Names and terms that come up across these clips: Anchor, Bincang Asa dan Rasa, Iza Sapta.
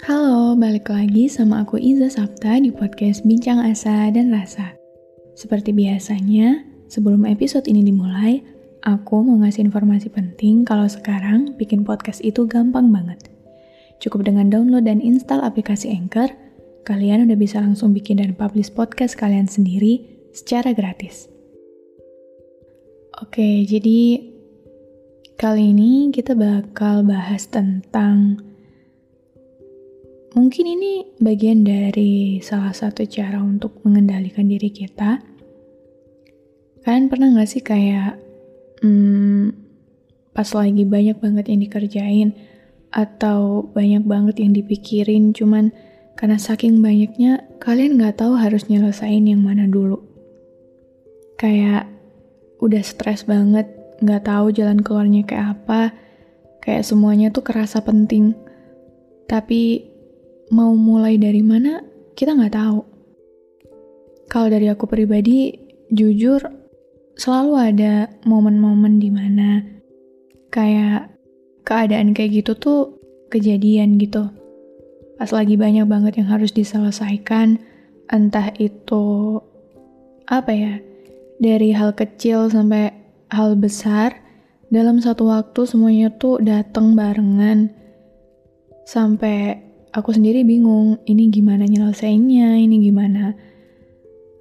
Halo, balik lagi sama aku Iza Sapta di podcast Bincang Asa dan Rasa. Seperti biasanya, sebelum episode ini dimulai, aku mau ngasih informasi penting kalau sekarang bikin podcast itu gampang banget. Cukup dengan download dan install aplikasi Anchor, kalian udah bisa langsung bikin dan publish podcast kalian sendiri secara gratis. Oke, jadi kali ini kita bakal bahas tentang mungkin ini bagian dari salah satu cara untuk mengendalikan diri kita. Kalian pernah gak sih kayak pas lagi banyak banget yang dikerjain atau banyak banget yang dipikirin, cuman karena saking banyaknya kalian gak tahu harus nyelesain yang mana dulu. Kayak udah stres banget, gak tahu jalan keluarnya kayak apa, kayak semuanya tuh kerasa penting, tapi mau mulai dari mana, kita nggak tahu. Kalau dari aku pribadi, jujur, selalu ada momen-momen di mana kayak keadaan kayak gitu tuh kejadian gitu. Pas lagi banyak banget yang harus diselesaikan, entah itu apa ya, dari hal kecil sampai hal besar, dalam satu waktu semuanya tuh dateng barengan, sampai aku sendiri bingung, ini gimana nyelesainnya, ini gimana,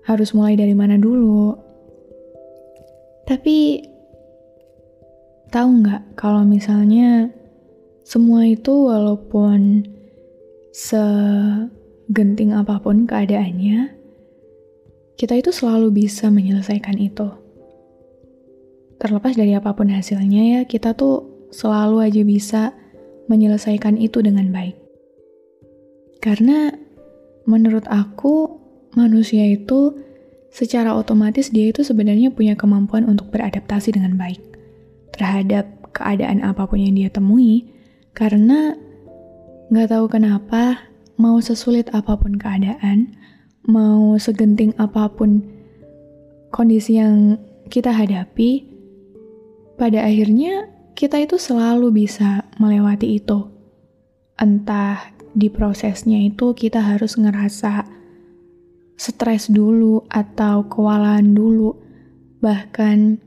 harus mulai dari mana dulu. Tapi, tahu nggak kalau misalnya semua itu walaupun segenting apapun keadaannya, kita itu selalu bisa menyelesaikan itu. Terlepas dari apapun hasilnya ya, kita tuh selalu aja bisa menyelesaikan itu dengan baik. Karena menurut aku, manusia itu secara otomatis dia itu sebenarnya punya kemampuan untuk beradaptasi dengan baik terhadap keadaan apapun yang dia temui, karena nggak tahu kenapa, mau sesulit apapun keadaan, mau segenting apapun kondisi yang kita hadapi, pada akhirnya kita itu selalu bisa melewati itu. Entah di prosesnya itu kita harus ngerasa stres dulu atau kewalahan dulu, bahkan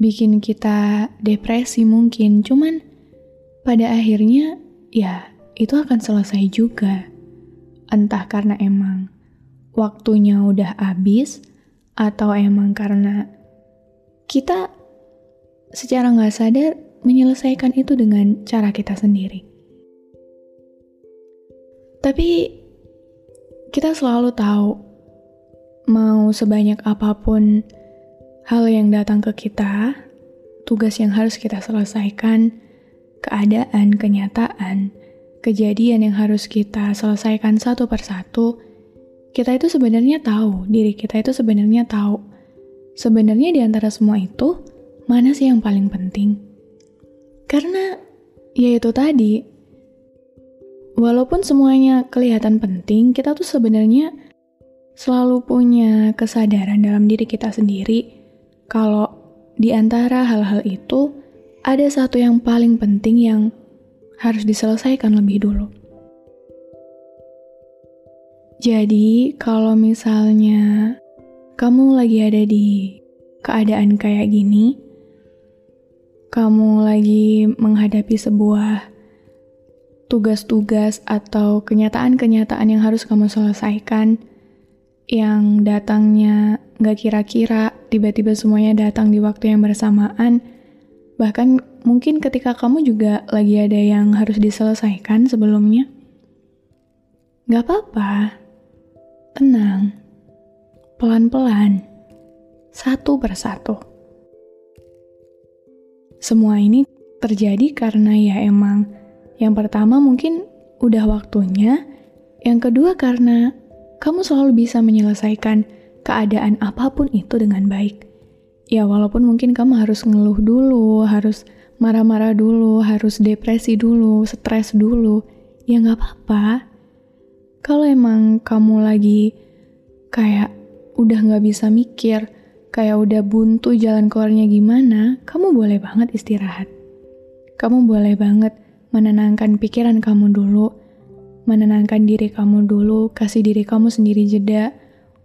bikin kita depresi mungkin, cuman pada akhirnya ya itu akan selesai juga. Entah karena emang waktunya udah habis atau emang karena kita secara gak sadar menyelesaikan itu dengan cara kita sendiri. Tapi kita selalu tahu, mau sebanyak apapun hal yang datang ke kita, tugas yang harus kita selesaikan, keadaan, kenyataan, kejadian yang harus kita selesaikan satu persatu, kita itu sebenarnya tahu, diri kita itu sebenarnya tahu. Sebenarnya di antara semua itu, mana sih yang paling penting? Karena ya itu tadi, walaupun semuanya kelihatan penting, kita tuh sebenarnya selalu punya kesadaran dalam diri kita sendiri kalau di antara hal-hal itu ada satu yang paling penting yang harus diselesaikan lebih dulu. Jadi, kalau misalnya kamu lagi ada di keadaan kayak gini, kamu lagi menghadapi sebuah tugas-tugas atau kenyataan-kenyataan yang harus kamu selesaikan, yang datangnya gak kira-kira, tiba-tiba semuanya datang di waktu yang bersamaan, bahkan mungkin ketika kamu juga lagi ada yang harus diselesaikan sebelumnya. Gak apa-apa, tenang, pelan-pelan, satu persatu. Semua ini terjadi karena ya emang yang pertama mungkin udah waktunya, yang kedua karena kamu selalu bisa menyelesaikan keadaan apapun itu dengan baik. Ya walaupun mungkin kamu harus ngeluh dulu, harus marah-marah dulu, harus depresi dulu, stres dulu, ya nggak apa-apa. Kalau emang kamu lagi kayak udah nggak bisa mikir, kayak udah buntu jalan keluarnya gimana, kamu boleh banget istirahat. Kamu boleh banget menenangkan pikiran kamu dulu, menenangkan diri kamu dulu, kasih diri kamu sendiri jeda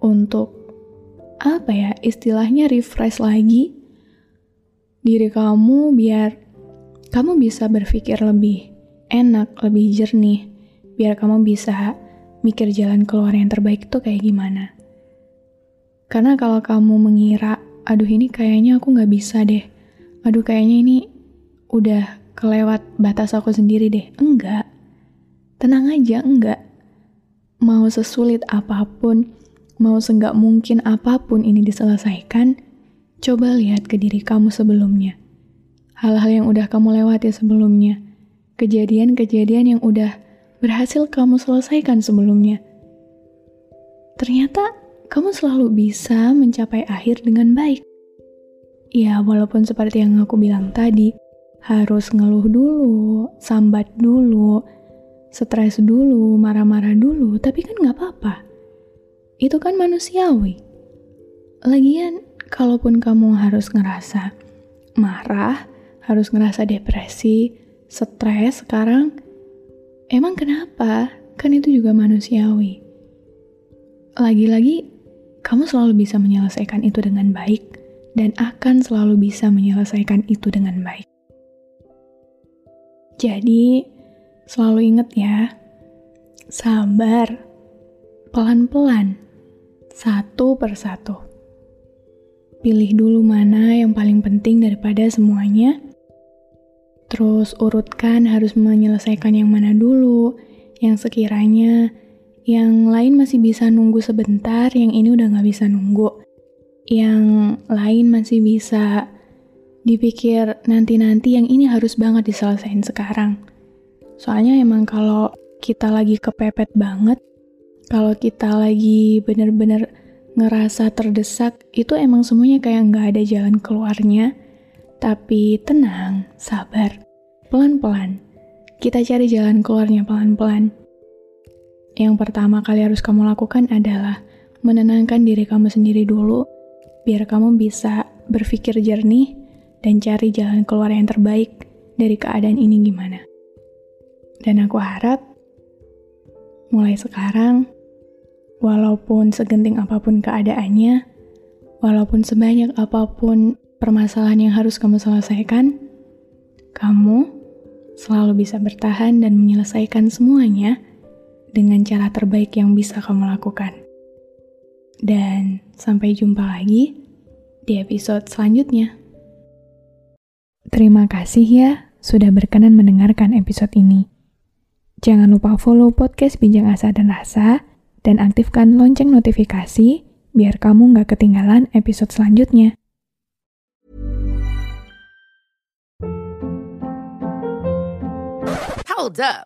untuk, istilahnya refresh lagi diri kamu biar kamu bisa berpikir lebih enak, lebih jernih, biar kamu bisa mikir jalan keluar yang terbaik itu kayak gimana. Karena kalau kamu mengira, aduh ini kayaknya aku gak bisa deh, aduh kayaknya ini udah kelewat batas aku sendiri deh, enggak. Tenang aja, enggak. Mau sesulit apapun, mau seenggak mungkin apapun ini diselesaikan, coba lihat ke diri kamu sebelumnya. Hal-hal yang udah kamu lewati sebelumnya. Kejadian-kejadian yang udah berhasil kamu selesaikan sebelumnya. Ternyata kamu selalu bisa mencapai akhir dengan baik. Ya, walaupun seperti yang aku bilang tadi, harus ngeluh dulu, sambat dulu, stres dulu, marah-marah dulu, tapi kan gak apa-apa. Itu kan manusiawi. Lagian, kalaupun kamu harus ngerasa marah, harus ngerasa depresi, stres sekarang, emang kenapa? Kan itu juga manusiawi. Lagi-lagi, kamu selalu bisa menyelesaikan itu dengan baik, dan akan selalu bisa menyelesaikan itu dengan baik. Jadi, selalu ingat ya, sabar, pelan-pelan, satu per satu. Pilih dulu mana yang paling penting daripada semuanya, terus urutkan harus menyelesaikan yang mana dulu, yang sekiranya yang lain masih bisa nunggu sebentar, yang ini udah gak bisa nunggu, yang lain masih bisa dipikir nanti-nanti, yang ini harus banget diselesain sekarang. Soalnya emang kalau kita lagi kepepet banget, kalau kita lagi bener-bener ngerasa terdesak, itu emang semuanya kayak nggak ada jalan keluarnya. Tapi tenang, sabar, pelan-pelan. Kita cari jalan keluarnya pelan-pelan. Yang pertama kali harus kamu lakukan adalah menenangkan diri kamu sendiri dulu, biar kamu bisa berpikir jernih dan cari jalan keluar yang terbaik dari keadaan ini gimana. Dan aku harap, mulai sekarang, walaupun segenting apapun keadaannya, walaupun sebanyak apapun permasalahan yang harus kamu selesaikan, kamu selalu bisa bertahan dan menyelesaikan semuanya dengan cara terbaik yang bisa kamu lakukan. Dan sampai jumpa lagi di episode selanjutnya. Terima kasih ya sudah berkenan mendengarkan episode ini. Jangan lupa follow podcast Bincang Asa dan Rasa dan aktifkan lonceng notifikasi biar kamu nggak ketinggalan episode selanjutnya. Hold up.